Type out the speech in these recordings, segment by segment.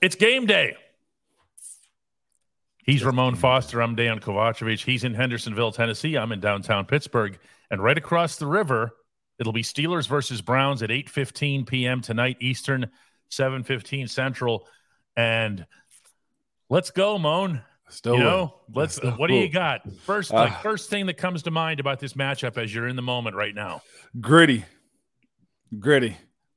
It's game day. He's Ramon Foster. I'm Dejan Kovacevic. He's in Hendersonville, Tennessee. I'm in downtown Pittsburgh. And right across the river, it'll be Steelers versus Browns at 8:15 p.m. tonight Eastern, 7:15 Central. And let's go, Moan. Still, you know, let's. What do you got? First, first thing that comes to mind about this matchup as you're in the moment right now. Gritty,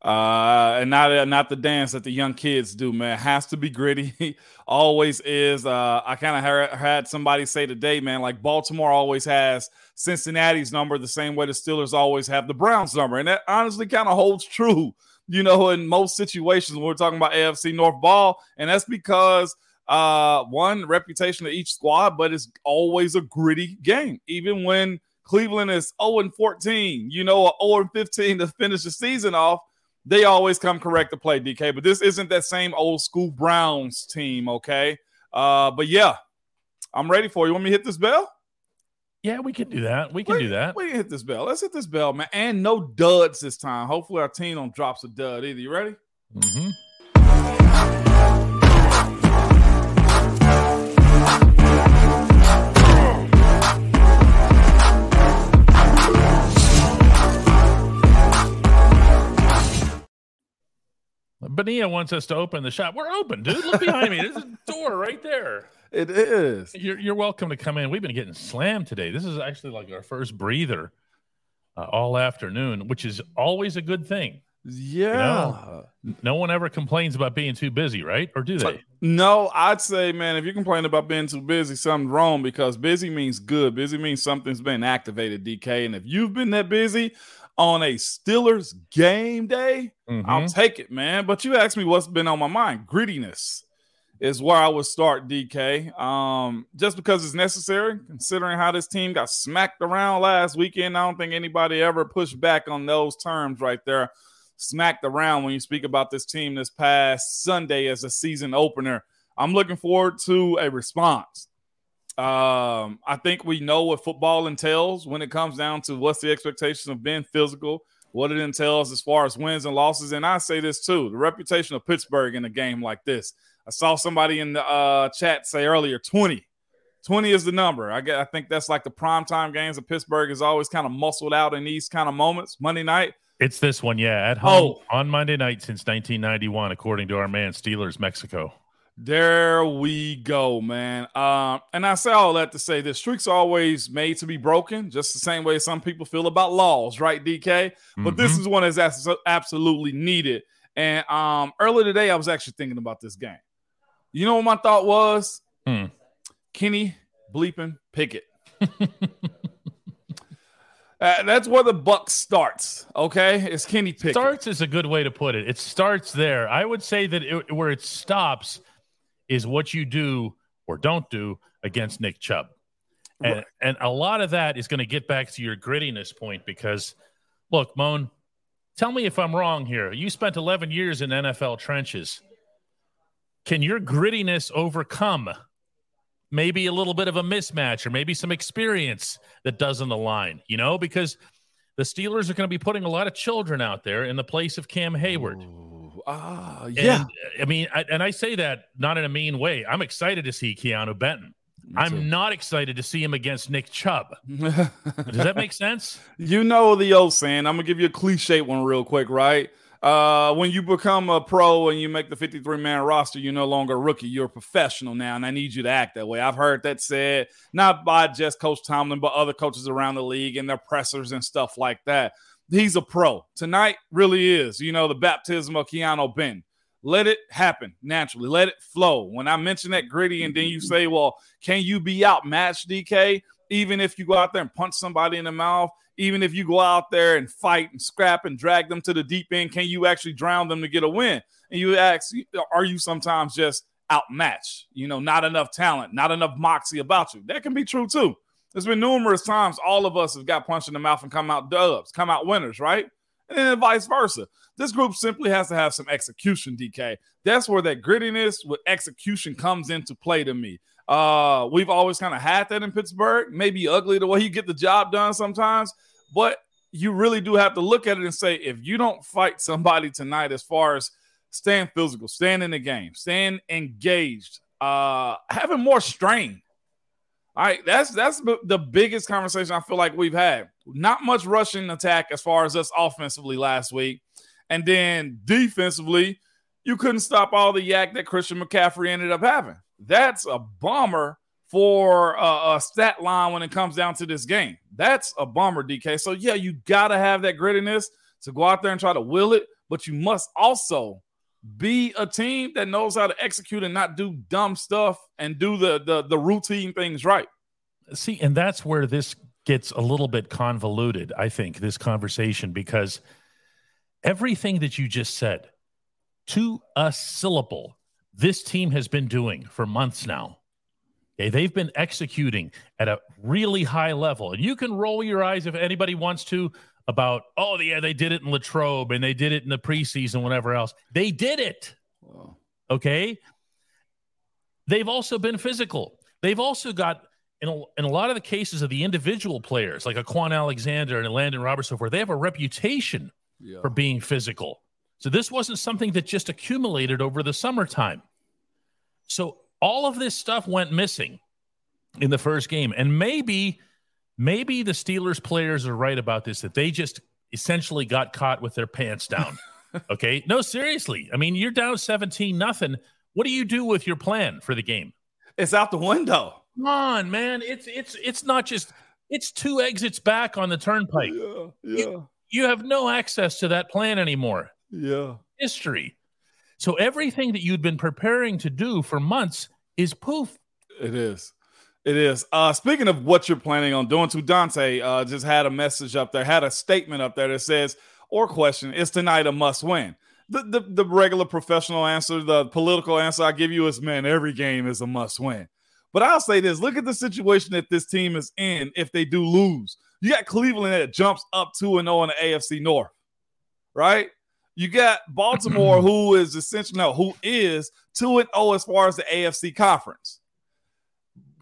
and not the dance that the young kids do. Man, has to be gritty. Always is. I kind of had somebody say today, man, like Baltimore always has Cincinnati's number, the same way the Steelers always have the Browns number, and that honestly kind of holds true. You know, in most situations when we're talking about AFC North ball, and that's because. One, reputation of each squad, but it's always a gritty game. Even when Cleveland is 0-14, you know, or 0-15 to finish the season off, they always come correct to play, DK. But this isn't that same old school Browns team, okay? But, yeah, I'm ready for you. You want me to hit this bell? Yeah, we can do that. We can hit this bell. Let's hit this bell, man. And no duds this time. Hopefully our team don't drop a dud either. You ready? Mm-hmm. Bonilla wants us to open the shop. We're open, dude. Look behind me. There's a door right there. It is. You're welcome to come in. We've been getting slammed today. This is actually like our first breather all afternoon, which is always a good thing. Yeah. You know, no one ever complains about being too busy, right? Or do they? No, I'd say, man, if you complain about being too busy, something's wrong, because busy means good. Busy means something's been activated, DK. And if you've been that busy on a Steelers game day, mm-hmm. I'll take it, man. But you asked me what's been on my mind. Grittiness is where I would start, DK. Just because it's necessary, considering how this team got smacked around last weekend. I don't think anybody ever pushed back on those terms right there. Smacked around when you speak about this team this past Sunday as a season opener. I'm looking forward to a response. I think we know what football entails when it comes down to what's the expectations of being physical, what it entails as far as wins and losses. And I say this too, the reputation of Pittsburgh in a game like this. I saw somebody in the chat say earlier, 20 is the number. I think that's like the primetime games of Pittsburgh is always kind of muscled out in these kind of moments. Monday night. It's this one. Yeah. At home on Monday night since 1991, according to our man, Steelers, Mexico. There we go, man. And I say all that to say this, streaks are always made to be broken, just the same way some people feel about laws, right, DK? But this is one that's absolutely needed. And earlier today, I was actually thinking about this game. You know what my thought was? Kenny bleeping Pickett. That's where the buck starts, okay? It's Kenny Pickett. Starts is a good way to put it. It starts there. I would say that where it stops is what you do or don't do against Nick Chubb. And, right. And a lot of that is going to get back to your grittiness point because, look, Moan, tell me if I'm wrong here. You spent 11 years in NFL trenches. Can your grittiness overcome maybe a little bit of a mismatch or maybe some experience that doesn't align? You know, because the Steelers are going to be putting a lot of children out there in the place of Cam Hayward. Yeah. And, I say that not in a mean way. I'm excited to see Keanu Benton. I'm not excited to see him against Nick Chubb. Does that make sense? You know the old saying. I'm going to give you a cliche one real quick, right? When you become a pro and you make the 53-man roster, you're no longer a rookie. You're a professional now, and I need you to act that way. I've heard that said, not by just Coach Tomlin, but other coaches around the league and their pressers and stuff like that. He's a pro. Tonight really is, you know, the baptism of Keanu Benton. Let it happen naturally. Let it flow. When I mention that gritty and then you say, well, can you be outmatched, DK? Even if you go out there and punch somebody in the mouth, even if you go out there and fight and scrap and drag them to the deep end, can you actually drown them to get a win? And you ask, are you sometimes just outmatched? You know, not enough talent, not enough moxie about you. That can be true too. There's been numerous times all of us have got punched in the mouth and come out dubs, come out winners, right? And then vice versa. This group simply has to have some execution, DK. That's where that grittiness with execution comes into play to me. We've always kind of had that in Pittsburgh. Maybe ugly the way you get the job done sometimes, but you really do have to look at it and say, if you don't fight somebody tonight as far as staying physical, staying in the game, staying engaged, having more strain. All right, that's the biggest conversation I feel like we've had. Not much rushing attack as far as us offensively last week. And then defensively, you couldn't stop all the yak that Christian McCaffrey ended up having. That's a bummer for a stat line when it comes down to this game. That's a bummer, DK. So, yeah, you got to have that grittiness to go out there and try to will it, but you must also be a team that knows how to execute and not do dumb stuff and do the routine things right. See, and that's where this gets a little bit convoluted, I think, this conversation, because everything that you just said, to a syllable, this team has been doing for months now. Okay, they've been executing at a really high level. And you can roll your eyes if anybody wants to about, oh, yeah, they did it in Latrobe and they did it in the preseason, whatever else. They did it. Wow. Okay? They've also been physical. They've also got, in a lot of the cases of the individual players, like a Quan Alexander and Elandon Roberts, so forth, they have a reputation for being physical. So this wasn't something that just accumulated over the summertime. So all of this stuff went missing in the first game. And maybe the Steelers players are right about this, that they just essentially got caught with their pants down. Okay? No, seriously. I mean, you're down 17-0. What do you do with your plan for the game? It's out the window. Come on, man. It's not just – it's two exits back on the turnpike. Yeah, yeah. You have no access to that plan anymore. Yeah. History. So everything that you'd been preparing to do for months is poof. It is. It is. Speaking of what you're planning on doing, to Dante just had a message up there, had a statement up there that says, or question, is tonight a must win? The regular professional answer, the political answer I give you is, man, every game is a must win. But I'll say this, look at the situation that this team is in if they do lose. You got Cleveland that jumps up 2-0 in the AFC North, right? You got Baltimore, who is 2-0 as far as the AFC Conference.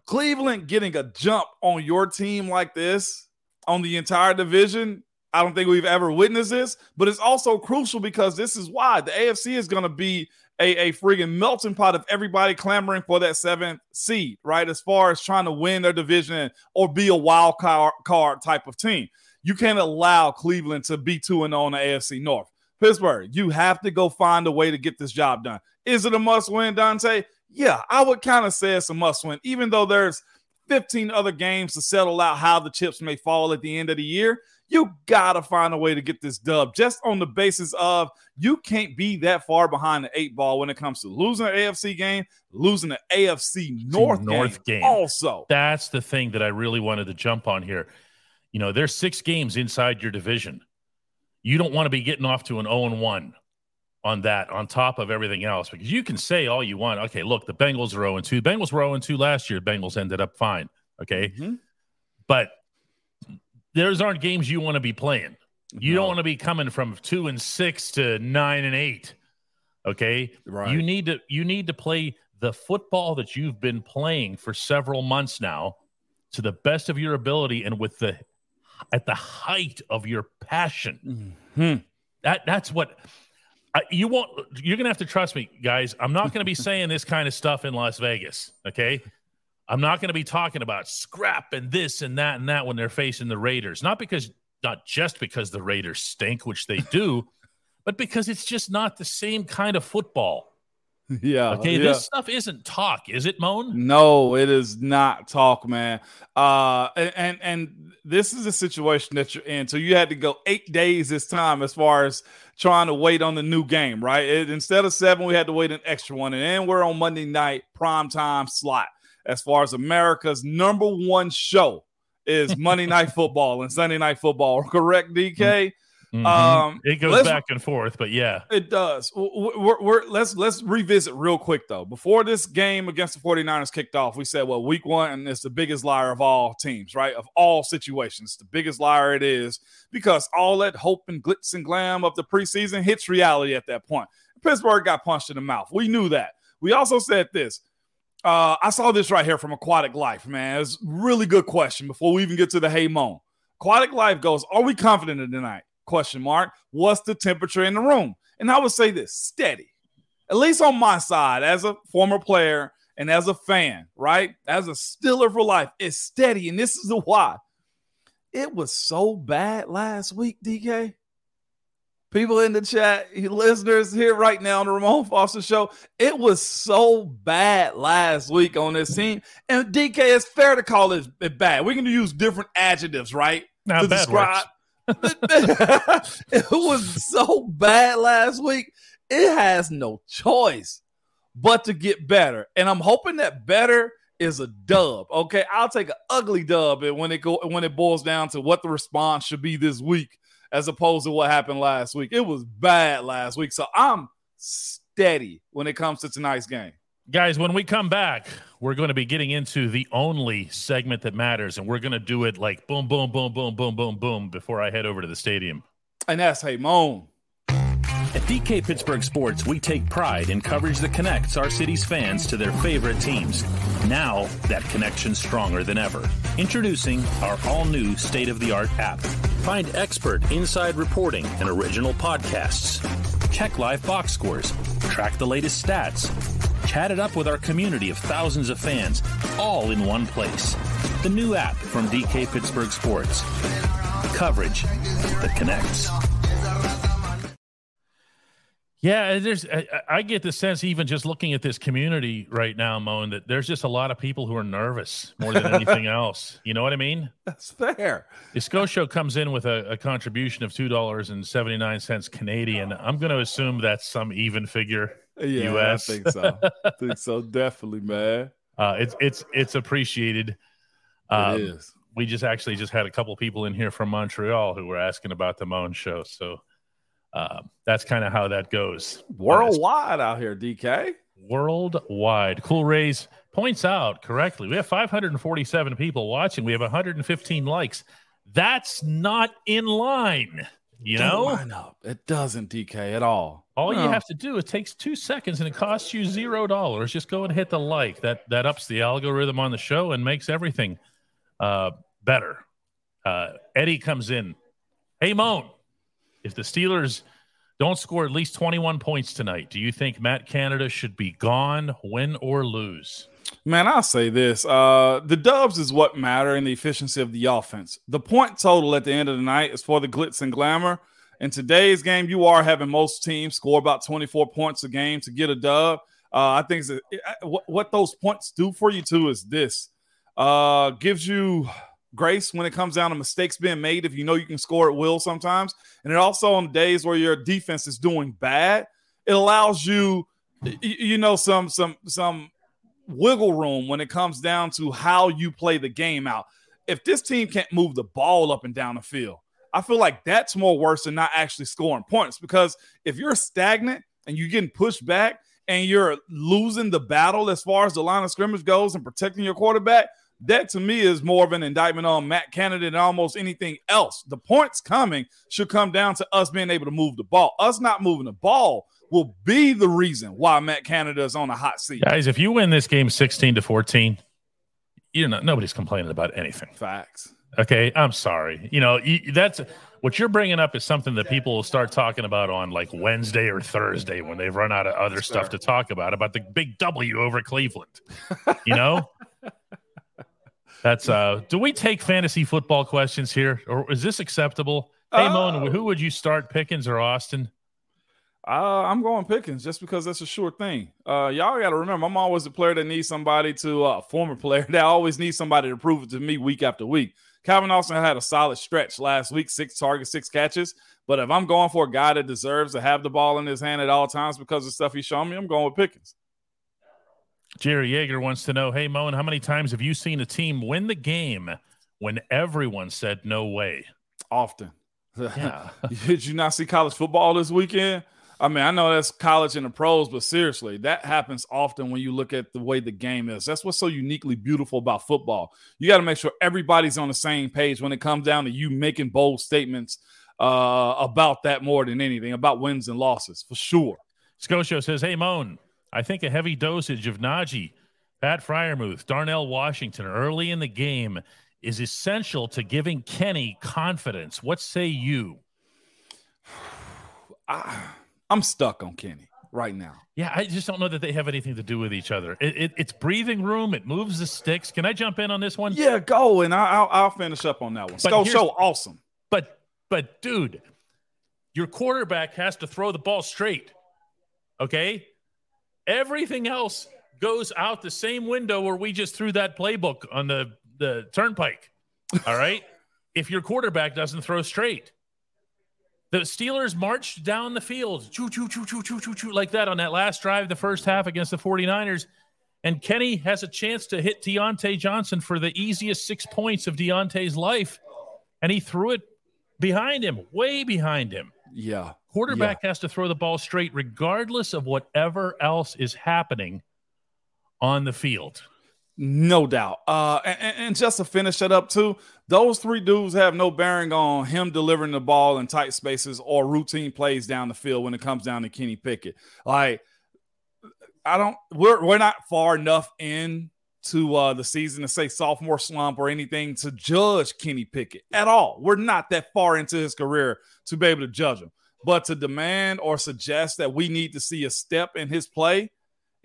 Cleveland getting a jump on your team like this, on the entire division, I don't think we've ever witnessed this, but it's also crucial because this is why the AFC is going to be a friggin' melting pot of everybody clamoring for that 7th seed, right, as far as trying to win their division or be a wild card type of team. You can't allow Cleveland to be 2-0 on the AFC North. Pittsburgh, you have to go find a way to get this job done. Is it a must-win, Dante? Yeah, I would kind of say it's a must-win, even though there's 15 other games to settle out how the chips may fall at the end of the year. You got to find a way to get this dub just on the basis of you can't be that far behind the eight ball when it comes to losing an AFC game, losing an AFC North game also. That's the thing that I really wanted to jump on here. You know, there's 6 games inside your division. You don't want to be getting off to an 0-1 on that, on top of everything else, because you can say all you want. Okay, look, the Bengals are 0-2. Bengals were 0-2 last year. Bengals ended up fine, okay? Mm-hmm. But those aren't games you want to be playing. You don't want to be coming from 2-6 to 9-8, okay? Right. You need to play the football that you've been playing for several months now to the best of your ability and with the at the height of your passion. Mm-hmm. That's what you won't. You're gonna have to trust me, guys. I'm not gonna be saying this kind of stuff in Las Vegas. Okay, I'm not gonna be talking about scrap and this and that when they're facing the Raiders. Not just because the Raiders stink, which they do, but because it's just not the same kind of football. Yeah. Okay. Yeah. This stuff isn't talk, is it, Moan? No, it is not talk, man. And this is the situation that you're in. So you had to go 8 days this time as far as trying to wait on the new game, right? Instead of 7, we had to wait an extra one. And then we're on Monday night primetime slot as far as America's number one show is Monday Night Football and Sunday Night Football. Correct, DK? Mm-hmm. Mm-hmm. It goes back and forth, but yeah, it does. Let's revisit real quick though. Before this game against the 49ers kicked off, we said, well, week one is the biggest liar of all teams, right? Of all situations, the biggest liar it is because all that hope and glitz and glam of the preseason hits reality at that point. Pittsburgh got punched in the mouth. We knew that. We also said this. I saw this right here from Aquatic Life, man. It's a really good question before we even get to the Hey Moan. Aquatic Life goes, are we confident in tonight? Question mark. What's the temperature in the room? And I would say this, steady. at least on my side, as a former player and as a fan, right? As a Steeler for life, it's steady. And this is the why. It was so bad last week, DK. People in the chat, you listeners here right now on the Ramon Foster Show, it was so bad last week on this team. And DK, it's fair to call it bad. We can use different adjectives, right? Now to describe. It was so bad last week. It has no choice but to get better. And I'm hoping that better is a dub. Okay, I'll take an ugly dub when it boils down to what the response should be this week, as opposed to what happened last week. It was bad last week. So I'm steady when it comes to tonight's game. Guys, when we come back, we're going to be getting into the only segment that matters, and we're going to do it like boom, boom, boom, boom, boom, boom, boom before I head over to the stadium. And that's Haymon. At DK Pittsburgh Sports, we take pride in coverage that connects our city's fans to their favorite teams. Now, that connection's stronger than ever. Introducing our all-new state-of-the-art app. Find expert inside reporting and original podcasts. Check live box scores. Track the latest stats. Chat it up with our community of thousands of fans, all in one place. The new app from DK Pittsburgh Sports. Coverage that connects. Yeah, I get the sense, even just looking at this community right now, Moan, that there's just a lot of people who are nervous more than anything else. You know what I mean? That's fair. The Scotia comes in with a contribution of $2.79 Canadian. I'm going to assume that's some even figure. Yeah, US. I think so. I think so, definitely, man. It's appreciated. It is. We just had a couple people in here from Montreal who were asking about the Moan Show, so. That's kind of how that goes. Worldwide out here, DK. Worldwide. Cool Rays points out correctly. We have 547 people watching. We have 115 likes. That's not in line, you know? Line up. It doesn't, DK, at all. You have to do, it takes 2 seconds and it costs you $0. Just go and hit the like. That ups the algorithm on the show and makes everything better. Eddie comes in. Hey, Moan. If the Steelers don't score at least 21 points tonight, do you think Matt Canada should be gone, win or lose? Man, I'll say this. The dubs is what matter and the efficiency of the offense. The point total at the end of the night is for the glitz and glamour. In today's game, you are having most teams score about 24 points a game to get a dub. I think what those points do for you, too, is this. Gives you grace when it comes down to mistakes being made, if you know you can score at will sometimes. And it also, on days where your defense is doing bad, it allows you, some wiggle room when it comes down to how you play the game out. If this team can't move the ball up and down the field, I feel like that's more worse than not actually scoring points, because if you're stagnant and you're getting pushed back and you're losing the battle as far as the line of scrimmage goes and protecting your quarterback, that, to me, is more of an indictment on Matt Canada than almost anything else. The points coming should come down to us being able to move the ball. Us not moving the ball will be the reason why Matt Canada is on a hot seat. Guys, if you win this game 16-14, nobody's complaining about anything. Facts. Okay, I'm sorry. That's what you're bringing up is something that people will start talking about on like Wednesday or Thursday when they've run out of other stuff to talk about the big W over Cleveland. That's do we take fantasy football questions here, or is this acceptable? Hey, Moan, who would you start, Pickens or Austin? I'm going Pickens just because that's a sure thing. Y'all got to remember, I'm always a player that needs somebody to former player that always needs somebody to prove it to me week after week. Calvin Austin had a solid stretch last week, 6 targets, 6 catches. But if I'm going for a guy that deserves to have the ball in his hand at all times because of stuff he's shown me, I'm going with Pickens. Jerry Yeager wants to know, hey, Moan, how many times have you seen a team win the game when everyone said no way? Often. Yeah. Did you not see college football this weekend? I mean, I know that's college and the pros, but seriously, that happens often when you look at the way the game is. That's what's so uniquely beautiful about football. You got to make sure everybody's on the same page when it comes down to you making bold statements about that more than anything, about wins and losses, for sure. Scotia says, hey, Moan, I think a heavy dosage of Najee, Pat Freiermuth, Darnell Washington early in the game is essential to giving Kenny confidence. What say you? I'm stuck on Kenny. right now. Yeah, I just don't know that they have anything to do with each other. It's breathing room. It moves the sticks. Can I jump in on this one? Yeah, go, and I'll finish up on that one. It's so awesome. But, dude, your quarterback has to throw the ball straight, okay? Everything else goes out the same window where we just threw that playbook on the turnpike, all right? If your quarterback doesn't throw straight. The Steelers marched down the field, choo, choo, choo, choo, choo, choo, choo, like that on that last drive of the first half against the 49ers, and Kenny has a chance to hit Diontae Johnson for the easiest 6 points of Diontae's life, and he threw it behind him, way behind him. Yeah. Quarterback has to throw the ball straight regardless of whatever else is happening on the field. No doubt. And just to finish it up, too, those three dudes have no bearing on him delivering the ball in tight spaces or routine plays down the field when it comes down to Kenny Pickett. Like, we're not far enough into the season to say sophomore slump or anything to judge Kenny Pickett at all. We're not that far into his career to be able to judge him. But to demand or suggest that we need to see a step in his play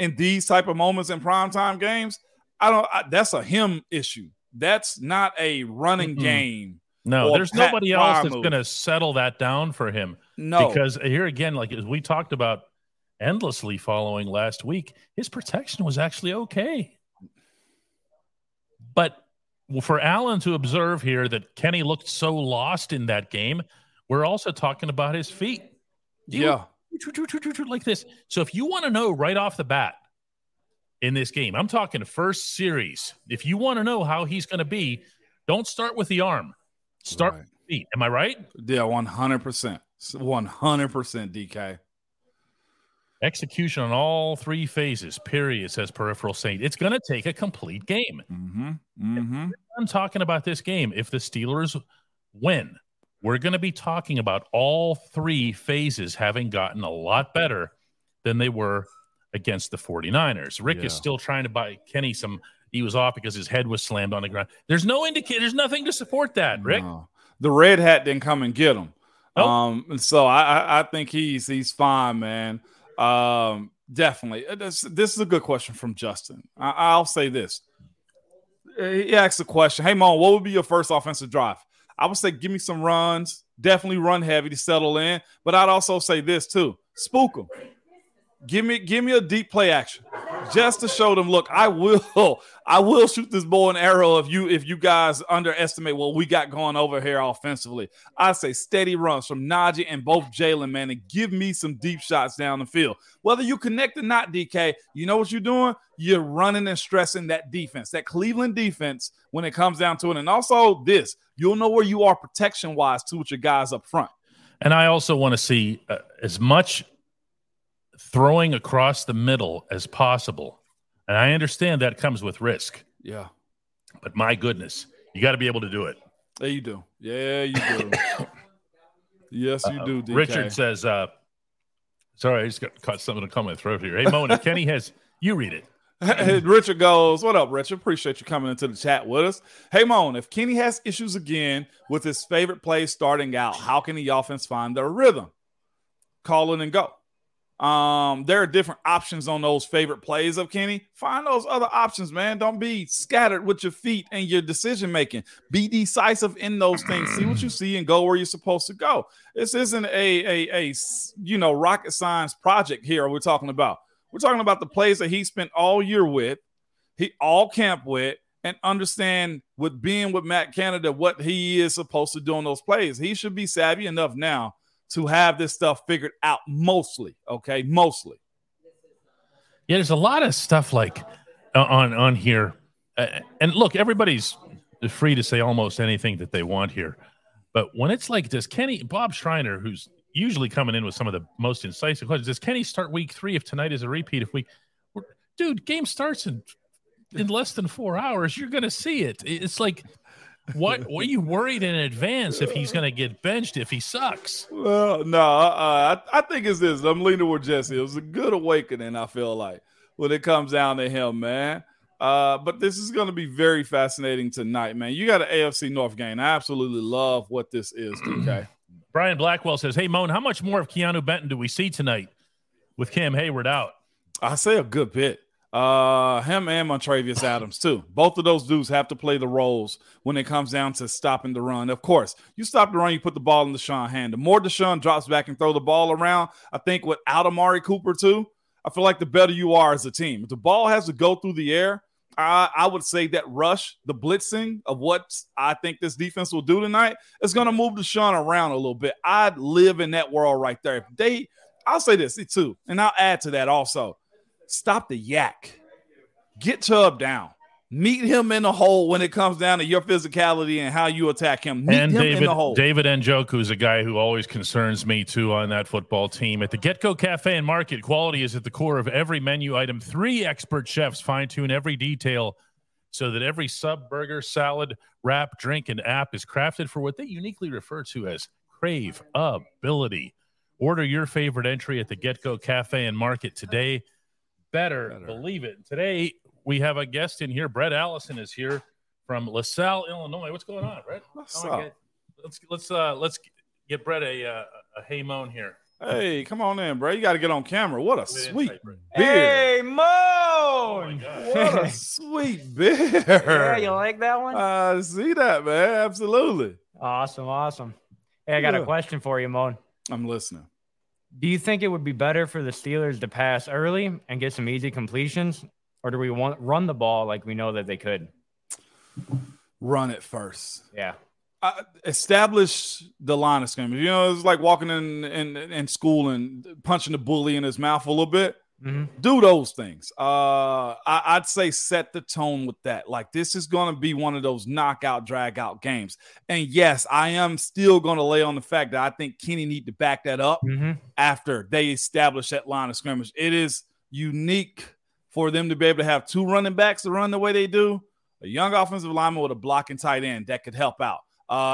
in these type of moments in primetime games, that's a him issue. That's not a running game. No, there's nobody else that's going to settle that down for him. No, because here again, like as we talked about endlessly following last week, his protection was actually okay. But for Allen to observe here that Kenny looked so lost in that game, we're also talking about his feet. Yeah. Like this. So if you want to know right off the bat, in this game, I'm talking first series. If you want to know how he's going to be, don't start with the arm. Start with the feet. Am I right? Yeah, 100%. 100%, DK. Execution on all three phases, period, says Peripheral Saint. It's going to take a complete game. I'm talking about this game. If the Steelers win, we're going to be talking about all three phases having gotten a lot better than they were against the 49ers. Rick is still trying to buy Kenny some. He was off because his head was slammed on the ground. There's no indicator. There's nothing to support that, Rick. No. The red hat didn't come and get him. Nope. So I think he's fine, man. Definitely. This is a good question from Justin. I'll say this. He asked the question, hey, Mom, what would be your first offensive drive? I would say give me some runs. Definitely run heavy to settle in. But I'd also say this, too. Spook him. Give me a deep play action just to show them, look, I will shoot this bow and arrow if you guys underestimate what we got going over here offensively. I say steady runs from Najee and both Jalen, man, and give me some deep shots down the field. Whether you connect or not, DK, you know what you're doing? You're running and stressing that defense, that Cleveland defense when it comes down to it. And also this, you'll know where you are protection-wise too with your guys up front. And I also want to see as much throwing across the middle as possible. And I understand that comes with risk. Yeah. But my goodness, you got to be able to do it. Yeah, you do. Yeah, you do. Yes, you do, DK. Richard says, sorry, I just got caught something to come in my throat here. Hey, Mona, Kenny has, you read it. Richard goes, what up, Richard? Appreciate you coming into the chat with us. Hey, Mona, if Kenny has issues again with his favorite plays starting out, how can the offense find their rhythm? Call it and go. There are different options on those favorite plays of Kenny. Find those other options, man. Don't be scattered with your feet and your decision-making. Be decisive in those things. See what you see and go where you're supposed to go. This isn't a rocket science project here we're talking about. We're talking about the plays that he spent all year with, all camp with, and understand with being with Matt Canada what he is supposed to do on those plays. He should be savvy enough now to have this stuff figured out mostly, okay? Mostly. Yeah, there's a lot of stuff like on here. And look, everybody's free to say almost anything that they want here. But when it's like this, Bob Schreiner, who's usually coming in with some of the most incisive questions, does Kenny start week three if tonight is a repeat? Dude, game starts in less than 4 hours. You're going to see it. It's like... What are you worried in advance if he's going to get benched if he sucks? Well, no, I think it's this. I'm leaning with Jesse. It was a good awakening, I feel like, when it comes down to him, man. But this is going to be very fascinating tonight, man. You got an AFC North game. I absolutely love what this is, DK. Brian Blackwell says, hey, Moan, how much more of Keanu Benton do we see tonight? with Cam Hayward out. I say a good bit. Him and Montravius Adams, too. Both of those dudes have to play the roles when it comes down to stopping the run. Of course, you stop the run, you put the ball in Deshaun's hand. The more Deshaun drops back and throw the ball around, I think without Amari Cooper, too, I feel like the better you are as a team. If the ball has to go through the air, I would say that rush, the blitzing of what I think this defense will do tonight, is going to move Deshaun around a little bit. I'd live in that world right there. If they, I'll say this, too, and I'll add to that also. Stop the yak. Get Chubb down. Meet him in the hole when it comes down to your physicality and how you attack him. Meet and him David, in the hole. David Njoku is a guy who always concerns me, too, on that football team. At the Getco Cafe and Market, quality is at the core of every menu item. 3 expert chefs fine-tune every detail so that every sub, burger, salad, wrap, drink, and app is crafted for what they uniquely refer to as crave-ability. Order your favorite entry at the Getco Cafe and Market today. Better believe it. Today we have a guest in here. Brett Allison is here from LaSalle, Illinois. What's going on, Brett? Let's get Brett a hey moan here. Hey, come on in, Brett. You got to get on camera. What a sweet beer! Hey moan! Oh, what a sweet beer! Yeah, you like that one? I see that, man. Absolutely. Awesome. Hey, I got a question for you, Moan. I'm listening. Do you think it would be better for the Steelers to pass early and get some easy completions, or do we want run the ball like we know that they could? Run it first. Yeah. Establish the line of scrimmage. You know, it's like walking in school and punching the bully in his mouth a little bit. Mm-hmm. Do those things. I'd say set the tone with that. Like, this is going to be one of those knockout, drag-out games. And, yes, I am still going to lay on the fact that I think Kenny need to back that up after they establish that line of scrimmage. It is unique for them to be able to have 2 running backs to run the way they do, a young offensive lineman with a blocking tight end that could help out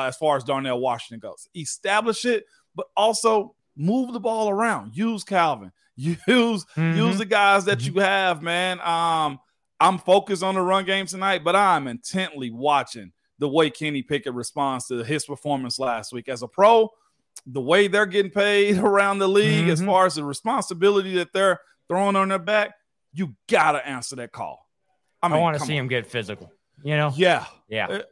as far as Darnell Washington goes. Establish it, but also move the ball around. Use Calvin. Use the guys that you have, man. I'm focused on the run game tonight, but I'm intently watching the way Kenny Pickett responds to his performance last week. As a pro, the way they're getting paid around the league, as far as the responsibility that they're throwing on their back, you got to answer that call. I want to see him get physical, you know? Yeah.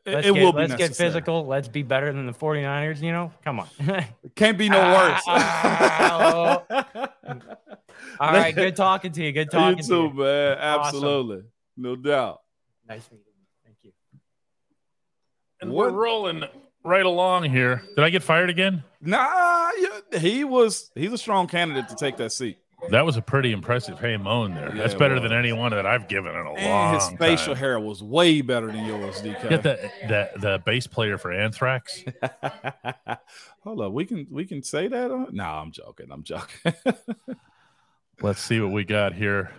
Let's get physical. Let's be better than the 49ers, you know? Come on. It can't be no worse. All right, good talking to you. You too, man. Absolutely. Awesome. No doubt. Nice meeting you. Thank you. And we're rolling right along here. Did I get fired again? Nah, he's a strong candidate to take that seat. That was a pretty impressive hey moan there. Yeah, that's better than anyone that I've given in a long time. His facial hair was way better than yours, DK. Get the bass player for Anthrax. Hold up, we can say that? I'm joking. Let's see what we got here.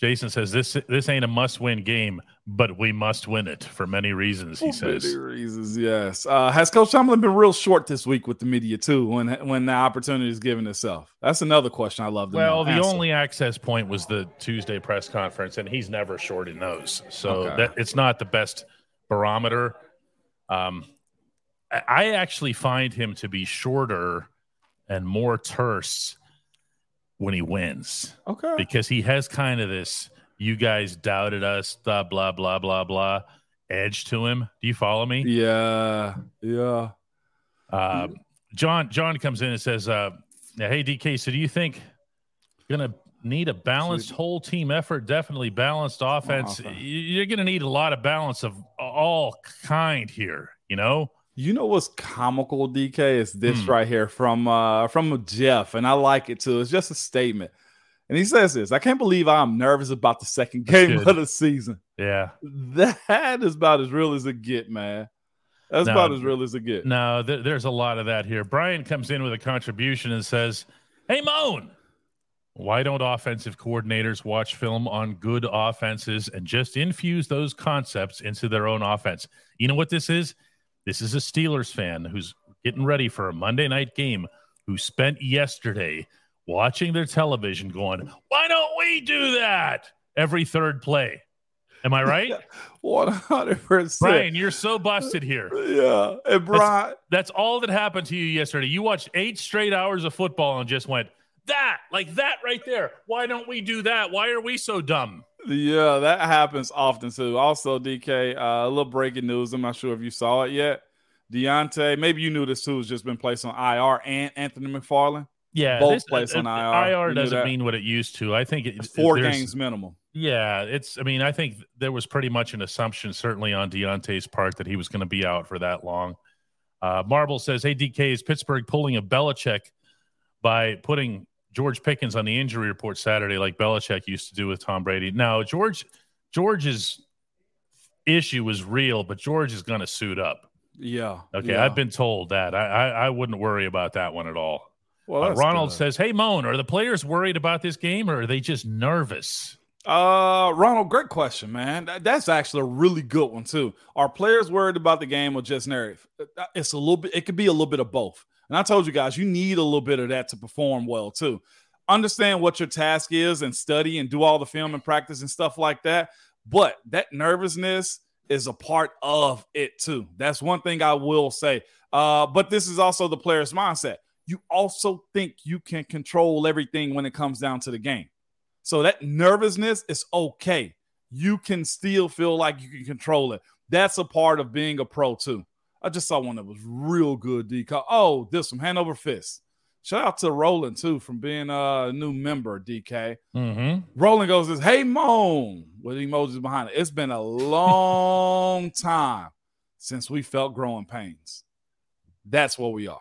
Jason says this ain't a must-win game, but we must win it for many reasons, he says. Many reasons, yes. Has Coach Tomlin been real short this week with the media, too, when the opportunity is given itself? That's another question I love to know. Well, the only access point was the Tuesday press conference, and he's never short in those. So that it's not the best barometer. I actually find him to be shorter and more terse when he wins, because he has kind of this, you guys doubted us, blah, blah, blah, blah, blah, edge to him. Do you follow me? Yeah. John comes in and says, hey, DK, so do you think you're going to need a balanced whole team effort? Definitely balanced offense. You're going to need a lot of balance of all kind here, you know? You know what's comical, DK, is this right here from Jeff, and I like it too. It's just a statement. And he says this, I can't believe I'm nervous about the second game of the season. Yeah. That is about as real as it get, man. That's about as real as it get. No, there's a lot of that here. Brian comes in with a contribution and says, hey, Moan, why don't offensive coordinators watch film on good offenses and just infuse those concepts into their own offense? You know what this is? This is a Steelers fan who's getting ready for a Monday night game who spent yesterday watching their television going, why don't we do that every third play? Am I right? 100%. Brian, you're so busted here. Yeah. And Brian, that's all that happened to you yesterday. You watched 8 straight hours of football and just went, That, like that right there. Why don't we do that? Why are we so dumb? Yeah, that happens often too. Also, DK, a little breaking news. I'm not sure if you saw it yet. Diontae, maybe you knew this too, has just been placed on IR, and Anthony McFarland. Yeah, both placed on IR. IR doesn't mean what it used to. I think it's 4 games minimum. Yeah, I mean, I think there was pretty much an assumption, certainly on Diontae's part, that he was going to be out for that long. Marble says, "Hey, DK, is Pittsburgh pulling a Belichick by putting George Pickens on the injury report Saturday, like Belichick used to do with Tom Brady?" No, George's issue was real, but George is going to suit up. Yeah. Okay, yeah. I've been told that. I wouldn't worry about that one at all. Well, Ronald says, "Hey, Moan, are the players worried about this game, or are they just nervous?" Ronald, great question, man. That's actually a really good one too. Are players worried about the game or just nervous? It's a little bit. It could be a little bit of both. And I told you guys, you need a little bit of that to perform well too. Understand what your task is and study and do all the film and practice and stuff like that. But that nervousness is a part of it too. That's one thing I will say. But this is also the player's mindset. You also think you can control everything when it comes down to the game. So that nervousness is okay. You can still feel like you can control it. That's a part of being a pro too. I just saw one that was real good, DK. Oh, this one, Hand Over Fist. Shout out to Roland too from being a new member, DK. Mm-hmm. Roland goes, "Hey, Moan," with emojis behind it. It's been a long time since we felt growing pains. That's where we are.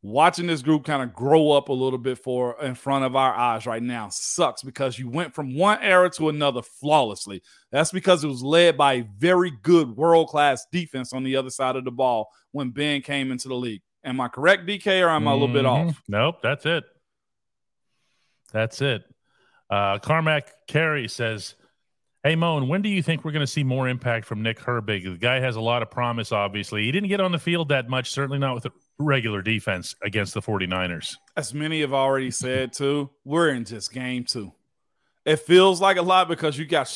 Watching this group kind of grow up a little bit in front of our eyes right now sucks, because you went from one era to another flawlessly. That's because it was led by a very good world-class defense on the other side of the ball when Ben came into the league. Am I correct, DK, or am I a little bit off? Nope, that's it. That's it. Carmack Carey says, "Hey, Moan, when do you think we're going to see more impact from Nick Herbig? The guy has a lot of promise, obviously. He didn't get on the field that much, certainly not with the regular defense against the 49ers. As many have already said, too, we're in just game two. It feels like a lot because you got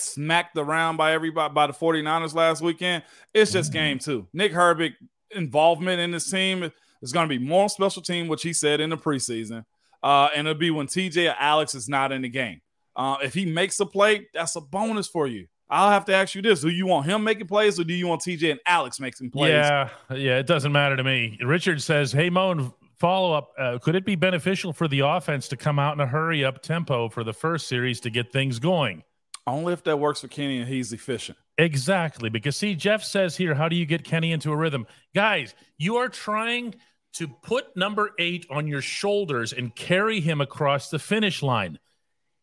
smacked around by everybody, by the 49ers last weekend. It's just game two. Nick Herbig involvement in this team is going to be more special team, which he said in the preseason. And it'll be when TJ or Alex is not in the game. If he makes a play, that's a bonus for you. I'll have to ask you this. Do you want him making plays, or do you want TJ and Alex making plays? Yeah, it doesn't matter to me. Richard says, "Hey, Moan, follow-up. Could it be beneficial for the offense to come out in a hurry up tempo for the first series to get things going?" Only if that works for Kenny and he's efficient. Exactly, because, see, Jeff says here, how do you get Kenny into a rhythm? Guys, you are trying to put number 8 on your shoulders and carry him across the finish line.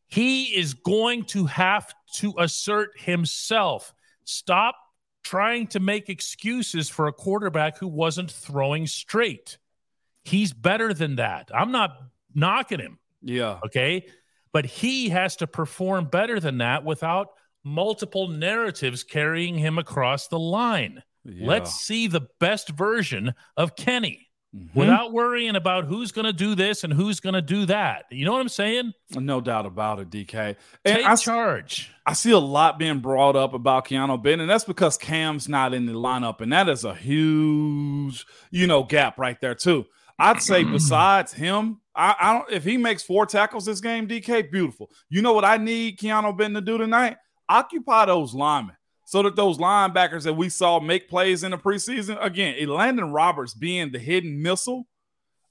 He is going to have to assert himself. Stop trying to make excuses for a quarterback who wasn't throwing straight. He's better than that. I'm not knocking him. Yeah. Okay. But he has to perform better than that without multiple narratives carrying him across the line. Yeah. Let's see the best version of Kenny. Mm-hmm. Without worrying about who's going to do this and who's going to do that. You know what I'm saying? No doubt about it, DK. And Take charge. I see a lot being brought up about Keanu Benton, and that's because Cam's not in the lineup, and that is a huge, gap right there too. I'd say besides him, I don't. If he makes 4 tackles this game, DK, beautiful. You know what I need Keanu Benton to do tonight? Occupy those linemen. So that those linebackers that we saw make plays in the preseason, again, Elandon Roberts being the hidden missile,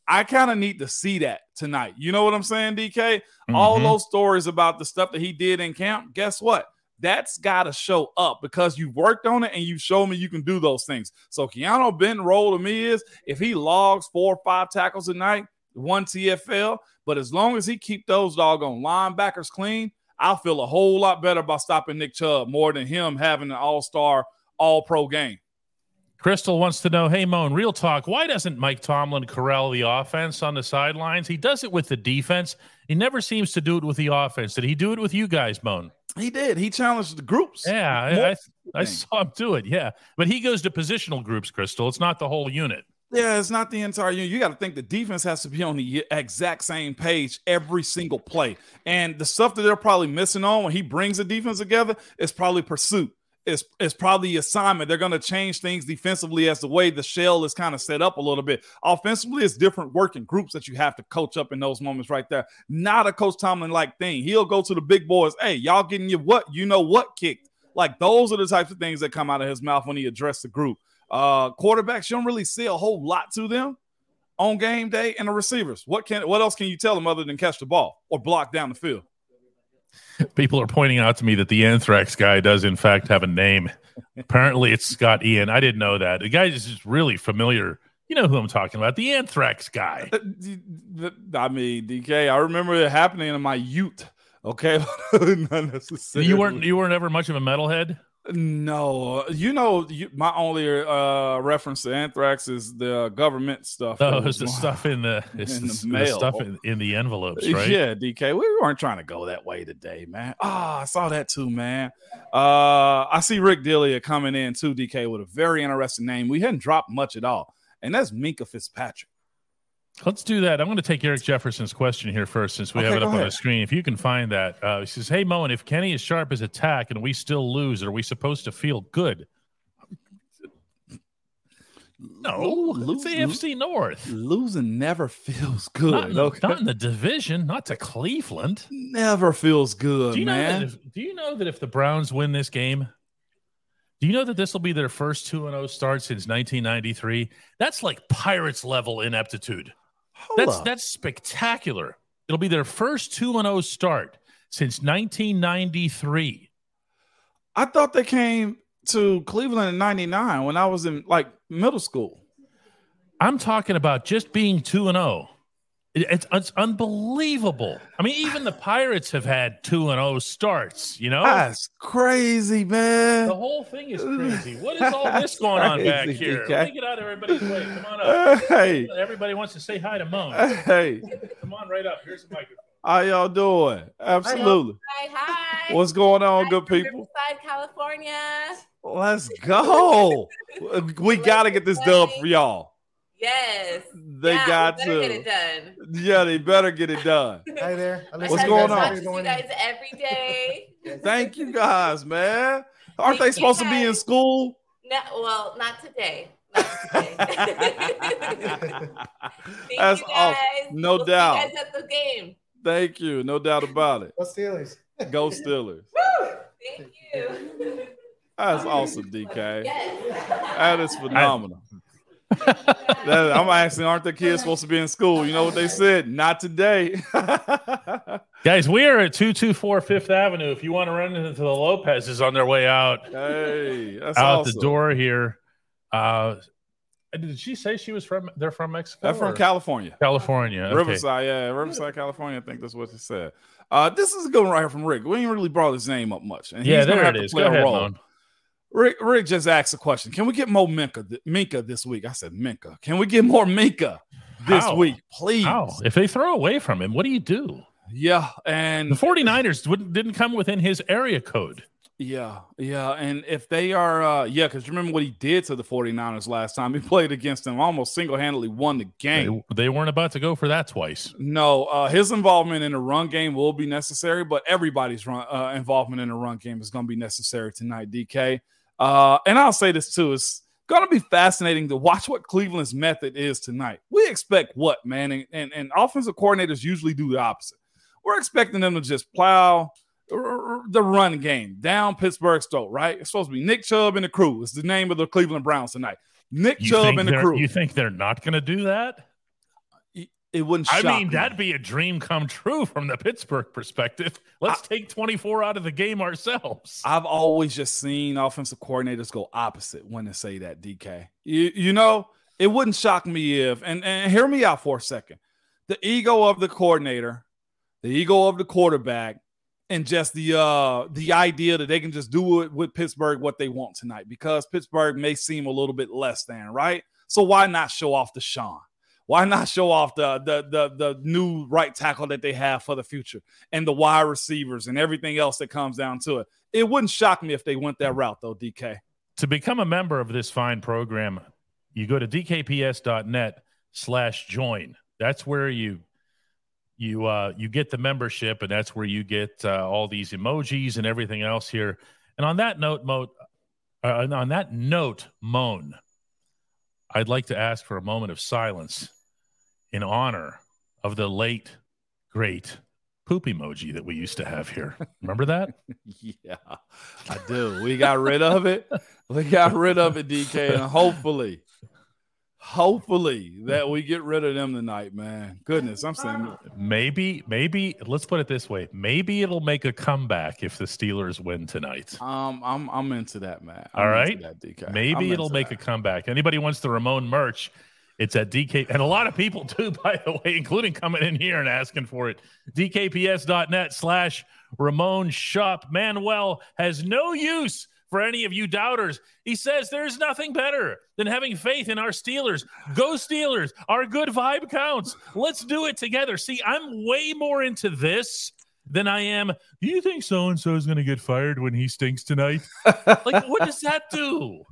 I kind of need to see that tonight. You know what I'm saying, DK? Mm-hmm. All those stories about the stuff that he did in camp, guess what? That's got to show up because you worked on it and you showed me you can do those things. So Keanu Benton's role to me is if he logs 4 or 5 tackles a night, 1 TFL, but as long as he keep those doggone linebackers clean, I'll feel a whole lot better about stopping Nick Chubb more than him having an all-star, all-pro game. Crystal wants to know, "Hey, Moan, real talk, why doesn't Mike Tomlin corral the offense on the sidelines? He does it with the defense. He never seems to do it with the offense. Did he do it with you guys, Moan?" He did. He challenged the groups. Yeah, I saw him do it, yeah. But he goes to positional groups, Crystal. It's not the whole unit. Yeah, it's not the entire unit. You got to think the defense has to be on the exact same page every single play. And the stuff that they're probably missing on when he brings the defense together is probably pursuit. is probably assignment. They're going to change things defensively as the way the shell is kind of set up a little bit. Offensively, it's different working groups that you have to coach up in those moments right there. Not a Coach Tomlin-like thing. He'll go to the big boys, hey, y'all getting your what, you know what kicked. Like, those are the types of things that come out of his mouth when he addressed the group. Quarterbacks, you don't really see a whole lot to them on game day. And the receivers, what else can you tell them other than catch the ball or block down the field? People are pointing out to me that the Anthrax guy does, in fact, have a name. Apparently, it's Scott Ian. I didn't know that. The guy is just really familiar. You know who I'm talking about, the Anthrax guy. I mean, DK, I remember it happening in my youth. Okay, not necessarily. You weren't ever much of a metalhead? No, my only reference to Anthrax is the government stuff. Oh, it's the stuff in the mail, the stuff in the envelopes, right? Yeah, DK, we weren't trying to go that way today, man. I saw that too, man. I see Rick Delia coming in too, DK, with a very interesting name. We hadn't dropped much at all, and that's Minka Fitzpatrick. Let's do that. I'm going to take Eric Jeffersons's question here first, since we have it up ahead on the screen. If you can find that. He says, hey, Moen, if Kenny is sharp as attack and we still lose, are we supposed to feel good? No. It's AFC North. Losing never feels good. Not in the division, not to Cleveland. Never feels good, man. Do you know that if the Browns win this game, do you know that this will be their first 2-0 start since 1993? That's like Pirates level ineptitude. That's spectacular. It'll be their first 2-0 start since 1993. I thought they came to Cleveland in 99 when I was in like middle school. I'm talking about just being 2-0. It's unbelievable. I mean, even the Pirates have had 2-0 starts, you know? That's crazy, man. The whole thing is crazy. What is all this going on back here? Let me get out of everybody's way. Come on up. Hey. Everybody wants to say hi to Moan. Hey. Come on right up. Here's the microphone. How y'all doing? Absolutely. Hi. What's going on, good people? Riverside, California. Let's go. We got to get this dub for y'all. Yes. They got to get it done. Yeah, they better get it done. Hi there. What's going on? You guys every day. Thank you guys, man. Aren't they supposed to be in school? No, well, not today. That's awesome. No doubt. See you guys at the game. Thank you. No doubt about it. Go Steelers. Go Steelers. Woo! Thank you. That's awesome, DK. Yes. That is phenomenal. I'm asking, aren't the kids supposed to be in school? You know what they said? Not today. Guys, we are at 224 Fifth Avenue. If you want to run into the Lopez's on their way out, that's out awesome. The door here. Did she say she was from? They're from Mexico. They're from California. California, okay. Riverside, yeah, Riverside, California. I think that's what they said. This is a good one right here from Rick. We ain't really brought his name up much, and yeah, there it is. Go ahead, Lone. Rick just asked a question. Can we get more Minka this week? I said Minka. Can we get more Minka this week, please? How? If they throw away from him, what do you do? Yeah, and the 49ers didn't come within his area code. Yeah, and if they are because remember what he did to the 49ers last time. He played against them, almost single-handedly won the game. They weren't about to go for that twice. No, his involvement in the run game will be necessary, but everybody's involvement in the run game is going to be necessary tonight, DK. And I'll say this too, it's going to be fascinating to watch what Cleveland's method is tonight. We expect what, man? And offensive coordinators usually do the opposite. We're expecting them to just plow the run game down Pittsburgh's throat, right? It's supposed to be Nick Chubb and the crew. It's the name of the Cleveland Browns tonight. Nick Chubb and the crew. You think they're not going to do that? It wouldn't shock me. That'd be a dream come true from the Pittsburgh perspective. Let's take 24 out of the game ourselves. I've always just seen offensive coordinators go opposite when they say that, DK. You know, it wouldn't shock me if, and hear me out for a second, the ego of the coordinator, the ego of the quarterback, and just the idea that they can just do it with Pittsburgh what they want tonight, because Pittsburgh may seem a little bit less than, right? So why not show off Deshaun? Why not show off the new right tackle that they have for the future and the wide receivers and everything else that comes down to it? It wouldn't shock me if they went that route, though, DK. To become a member of this fine program, you go to dkps.net/join. That's where you get the membership, and that's where you get all these emojis and everything else here. And on that note, Moat, On that note, Moan, I'd like to ask for a moment of silence in honor of the late, great poop emoji that we used to have here. Remember that? Yeah, I do. We got rid of it. DK, and hopefully that we get rid of them tonight, man. Goodness, I'm saying maybe let's put it this way. Maybe it'll make a comeback if the Steelers win tonight. I'm into that, man. All right. That, DK. Maybe it'll make a comeback. Anybody wants the Ramon merch, it's at DK. And a lot of people do, by the way, including coming in here and asking for it. DKPS.net/Ramon shop. Manuel has no use for any of you doubters. He says there's nothing better than having faith in our Steelers. Go Steelers. Our good vibe counts. Let's do it together. See, I'm way more into this than I am, do you think so-and-so is going to get fired when he stinks tonight? Like, what does that do?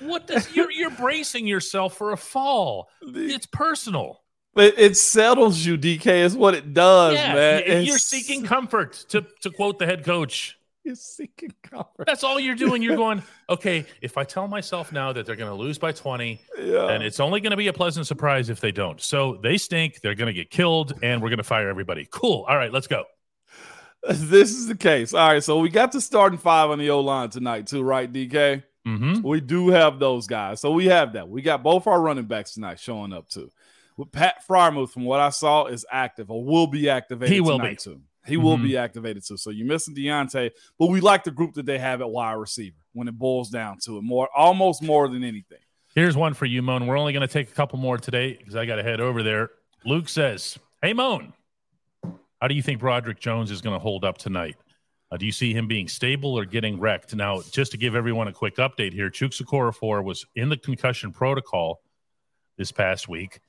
What does you're bracing yourself for a fall. It's personal. It settles you, DK, is what it does, man. You're seeking comfort, to quote the head coach. You're seeking comfort. That's all you're doing. You're going, okay, if I tell myself now that they're going to lose by 20, and it's only going to be a pleasant surprise if they don't. So they stink, they're going to get killed, and we're going to fire everybody. Cool. All right, let's go. This is the case. All right, so we got the starting five on the O-line tonight too, right, DK? Mm-hmm. We do have those guys. So we have that. We got both our running backs tonight showing up too. With Pat Freiermuth, from what I saw, is active or will be activated tonight too. He will be activated too. So you're missing Diontae, but we like the group that they have at wide receiver when it boils down to it, almost more than anything. Here's one for you, Moan. We're only going to take a couple more today because I got to head over there. Luke says, hey, Moan, how do you think Broderick Jones is going to hold up tonight? Do you see him being stable or getting wrecked? Now, just to give everyone a quick update here, Chukwuma Okorafor was in the concussion protocol this past week.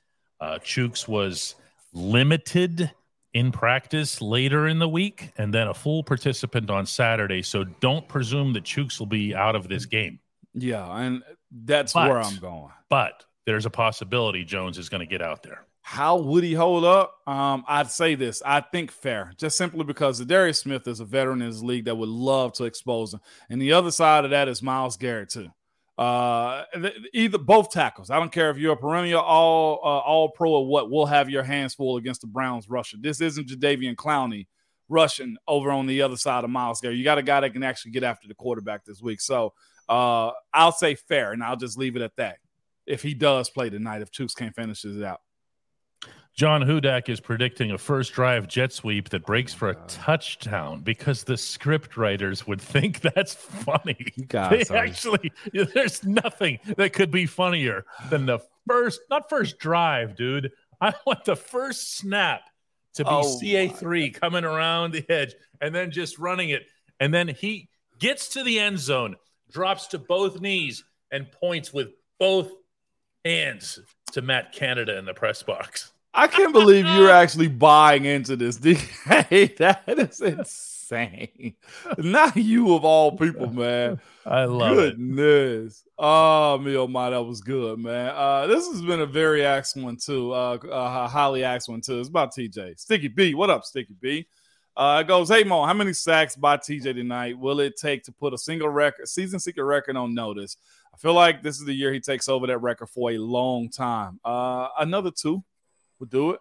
Chooks was limited in practice later in the week, and then a full participant on Saturday. So don't presume that Chooks will be out of this game. Yeah, and that's where I'm going. But there's a possibility Jones is going to get out there. How would he hold up? I'd say this. I think fair, just simply because Darius Smith is a veteran in his league that would love to expose him. And the other side of that is Myles Garrett, too. Both tackles. I don't care if you're a perennial all pro or what, we'll have your hands full against the Browns rusher. This isn't Jadeveon Clowney rushing over on the other side of Myles Garrett. You got a guy that can actually get after the quarterback this week. So I'll say fair, and I'll just leave it at that. If he does play tonight, if Chooks can't finish it out. John Hudak is predicting a first drive jet sweep that breaks for a touchdown because the script writers would think that's funny. There's nothing that could be funnier than not first drive, dude. I want the first snap to be CA3 coming around the edge and then just running it. And then he gets to the end zone, drops to both knees, and points with both hands to Matt Canada in the press box. I can't believe you're actually buying into this, DK. That is insane. Not you of all people, man. I love it. Goodness. Oh my, that was good, man. This has been a very axe one, too. Highly axe one, too. It's about TJ. Sticky B. What up, Sticky B? It goes, hey, Mo, how many sacks by TJ tonight will it take to put a single record, season-secret record on notice? I feel like this is the year he takes over that record for a long time. Another two. We'll do it.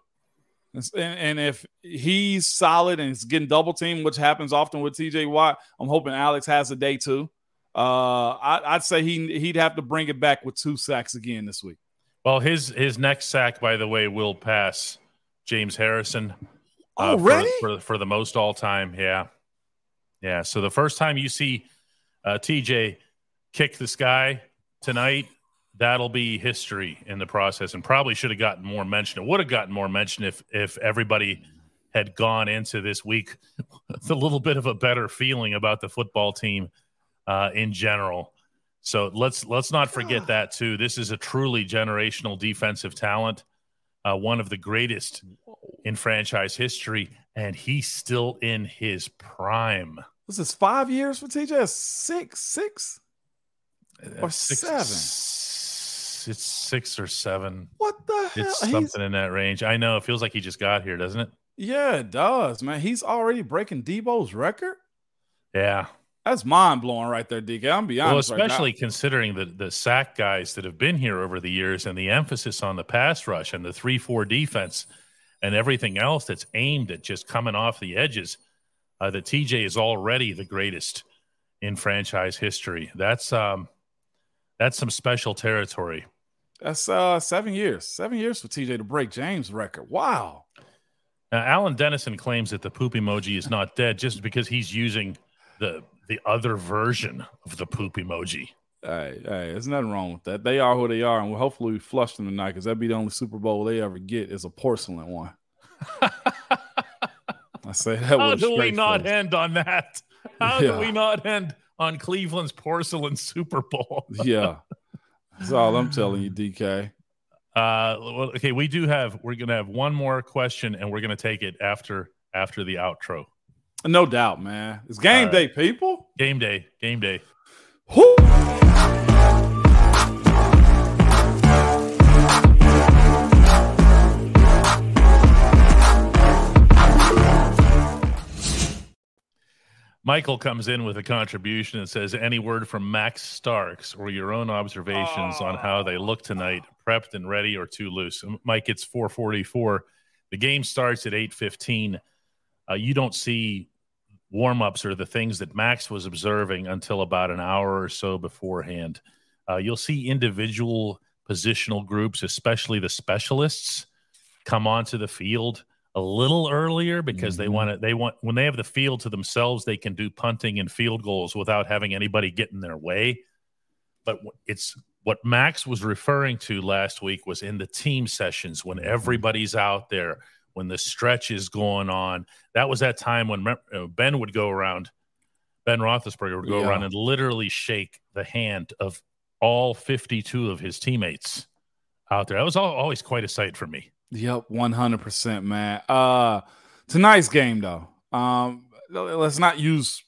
And if he's solid and it's getting double teamed, which happens often with TJ Watt, I'm hoping Alex has a day too. I'd say he'd have to bring it back with 2 sacks again this week. Well, his next sack, by the way, will pass James Harrison. Already? For the most all time. Yeah. So the first time you see TJ kick this guy tonight, that'll be history in the process, and probably should have gotten more mention. It would have gotten more mention if everybody had gone into this week with a little bit of a better feeling about the football team in general. So let's not forget that too. This is a truly generational defensive talent, one of the greatest in franchise history, and he's still in his prime. This is 5 years for TJ. It's 6 or 7. What the hell? It's something in that range. I know. It feels like he just got here, doesn't it? Yeah, it does, man. He's already breaking Debo's record? Yeah. That's mind-blowing right there, DK. I'm going to be honest. Well, especially right now, considering the sack guys that have been here over the years and the emphasis on the pass rush and the 3-4 defense and everything else that's aimed at just coming off the edges, that TJ is already the greatest in franchise history. That's some special territory. That's 7 years. 7 years for TJ to break James' record. Wow. Now, Alan Dennison claims that the poop emoji is not dead just because he's using the other version of the poop emoji. Hey, there's nothing wrong with that. They are who they are, and we'll hopefully we flush them tonight, because that'd be the only Super Bowl they ever get is a porcelain one. I say that. How do we not end on that? How do we not end on Cleveland's porcelain Super Bowl? Yeah, that's all I'm telling you, DK. Well, okay, we're gonna have one more question, and we're gonna take it after the outro. No doubt, man. It's game day, people. Game day. Game day. Woo! Michael comes in with a contribution and says, any word from Max Starks or your own observations on how they look tonight, prepped and ready or too loose? Mike, it's 4:44. The game starts at 8:15. You don't see warm-ups or the things that Max was observing until about an hour or so beforehand. You'll see individual positional groups, especially the specialists, come onto the field a little earlier because they want when they have the field to themselves, they can do punting and field goals without having anybody get in their way. But it's what Max was referring to last week was in the team sessions when everybody's out there, when the stretch is going on. That was that time when Ben would go around, Ben Roethlisberger would go around and literally shake the hand of all 52 of his teammates out there. That was always quite a sight for me. Yep, 100%, man. Tonight's game, though, let's not use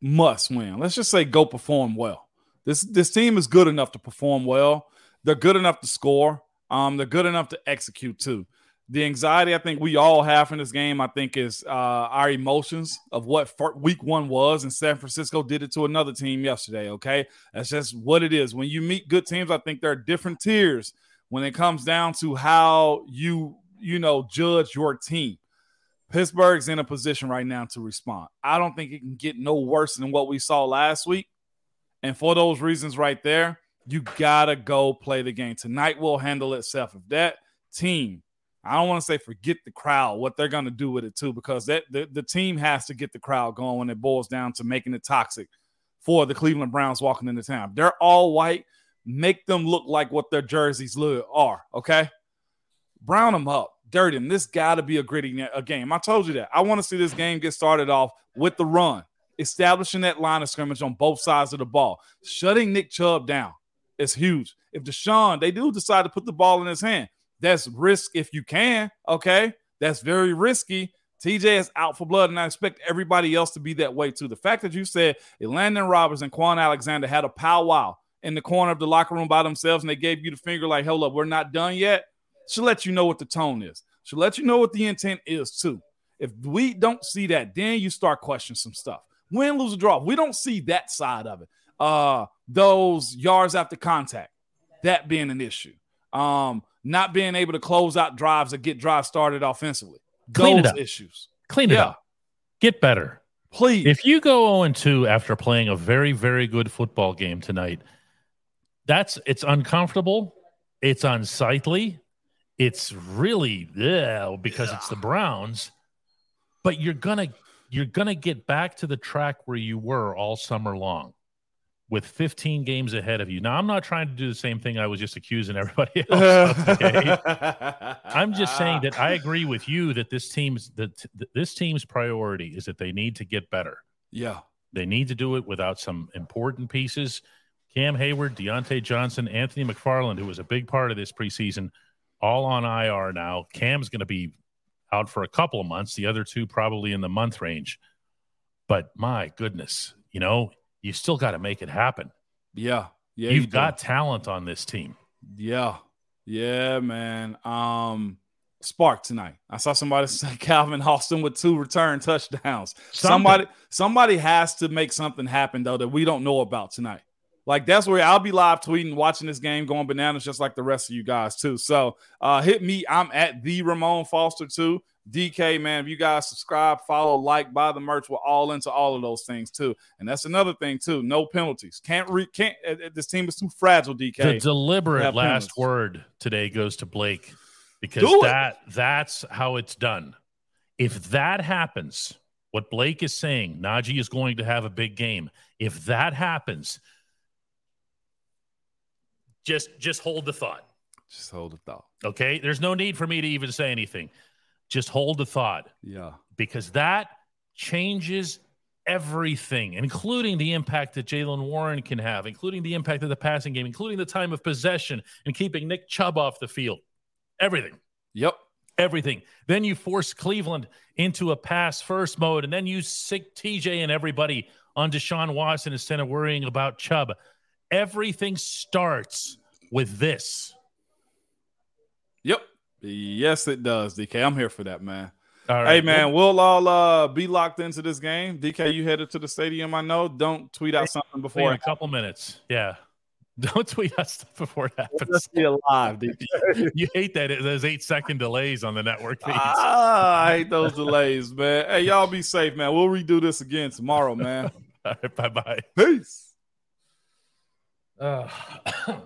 must win. Let's just say go perform well. This team is good enough to perform well. They're good enough to score. They're good enough to execute, too. The anxiety I think we all have in this game, I think, is our emotions of what week one was, and San Francisco did it to another team yesterday, okay? That's just what it is. When you meet good teams, I think there are different tiers when it comes down to how you judge your team. Pittsburgh's in a position right now to respond. I don't think it can get no worse than what we saw last week. And for those reasons right there, you got to go play the game. Tonight will handle itself. If that team, I don't want to say forget the crowd, what they're going to do with it too, because the team has to get the crowd going when it boils down to making it toxic for the Cleveland Browns walking into town. They're all white. Make them look like what their jerseys are, okay? Brown them up. Dirty them. This got to be a gritty game. I told you that. I want to see this game get started off with the run, establishing that line of scrimmage on both sides of the ball. Shutting Nick Chubb down is huge. If Deshaun, they do decide to put the ball in his hand, that's risk if you can, okay? That's very risky. TJ is out for blood, and I expect everybody else to be that way too. The fact that you said Elandon Roberts and Quan Alexander had a powwow in the corner of the locker room by themselves, and they gave you the finger like, hold up, we're not done yet, she'll let you know what the tone is. She'll let you know what the intent is too. If we don't see that, then you start questioning some stuff. Win, lose, or draw. We don't see that side of it. Those yards after contact, that being an issue. Not being able to close out drives or get drives started offensively. Those issues. Clean it up. Get better. Please. If you go 0-2 after playing a very, very good football game tonight, it's uncomfortable. It's unsightly. It's really because it's the Browns. But you're gonna get back to the track where you were all summer long, with 15 games ahead of you. Now, I'm not trying to do the same thing I was just accusing everybody else of today. I'm just saying that I agree with you that this team's priority is that they need to get better. Yeah. They need to do it without some important pieces. Cam Hayward, Diontae Johnson, Anthony McFarland, who was a big part of this preseason, all on IR now. Cam's going to be out for a couple of months. The other two probably in the month range. But my goodness, you still got to make it happen. Yeah. You've got talent on this team. Yeah, man. sparked tonight. I saw somebody say Calvin Austin with 2 return touchdowns. Somebody has to make something happen, though, that we don't know about tonight. Like, that's where I'll be live tweeting, watching this game, going bananas, just like the rest of you guys, too. So hit me. I'm at the Ramon Foster, too. DK, man, if you guys subscribe, follow, like, buy the merch, we're all into all of those things, too. And that's another thing, too. No penalties. This team is too fragile, DK. The deliberate last word today goes to Blake, because that's how it's done. If that happens, what Blake is saying, Najee is going to have a big game. If that happens, just hold the thought. Just hold the thought. Okay? There's no need for me to even say anything. Just hold the thought. Yeah. Because that changes everything, including the impact that Jaylen Warren can have, including the impact of the passing game, including the time of possession, and keeping Nick Chubb off the field. Everything. Yep. Everything. Then you force Cleveland into a pass-first mode, and then you sick TJ and everybody on Deshaun Watson instead of worrying about Chubb. Everything starts with this. Yep. Yes, it does, DK. I'm here for that, man. All right. Hey, man, we'll all be locked into this game. DK, you headed to the stadium, I know. Don't tweet out something before. In a couple minutes. Yeah. Don't tweet out stuff before it happens. Let's be alive, DK. You hate that. Those 8-second delays on the network feeds. Ah, I hate those delays, man. Hey, y'all be safe, man. We'll redo this again tomorrow, man. All right. Bye-bye. Peace.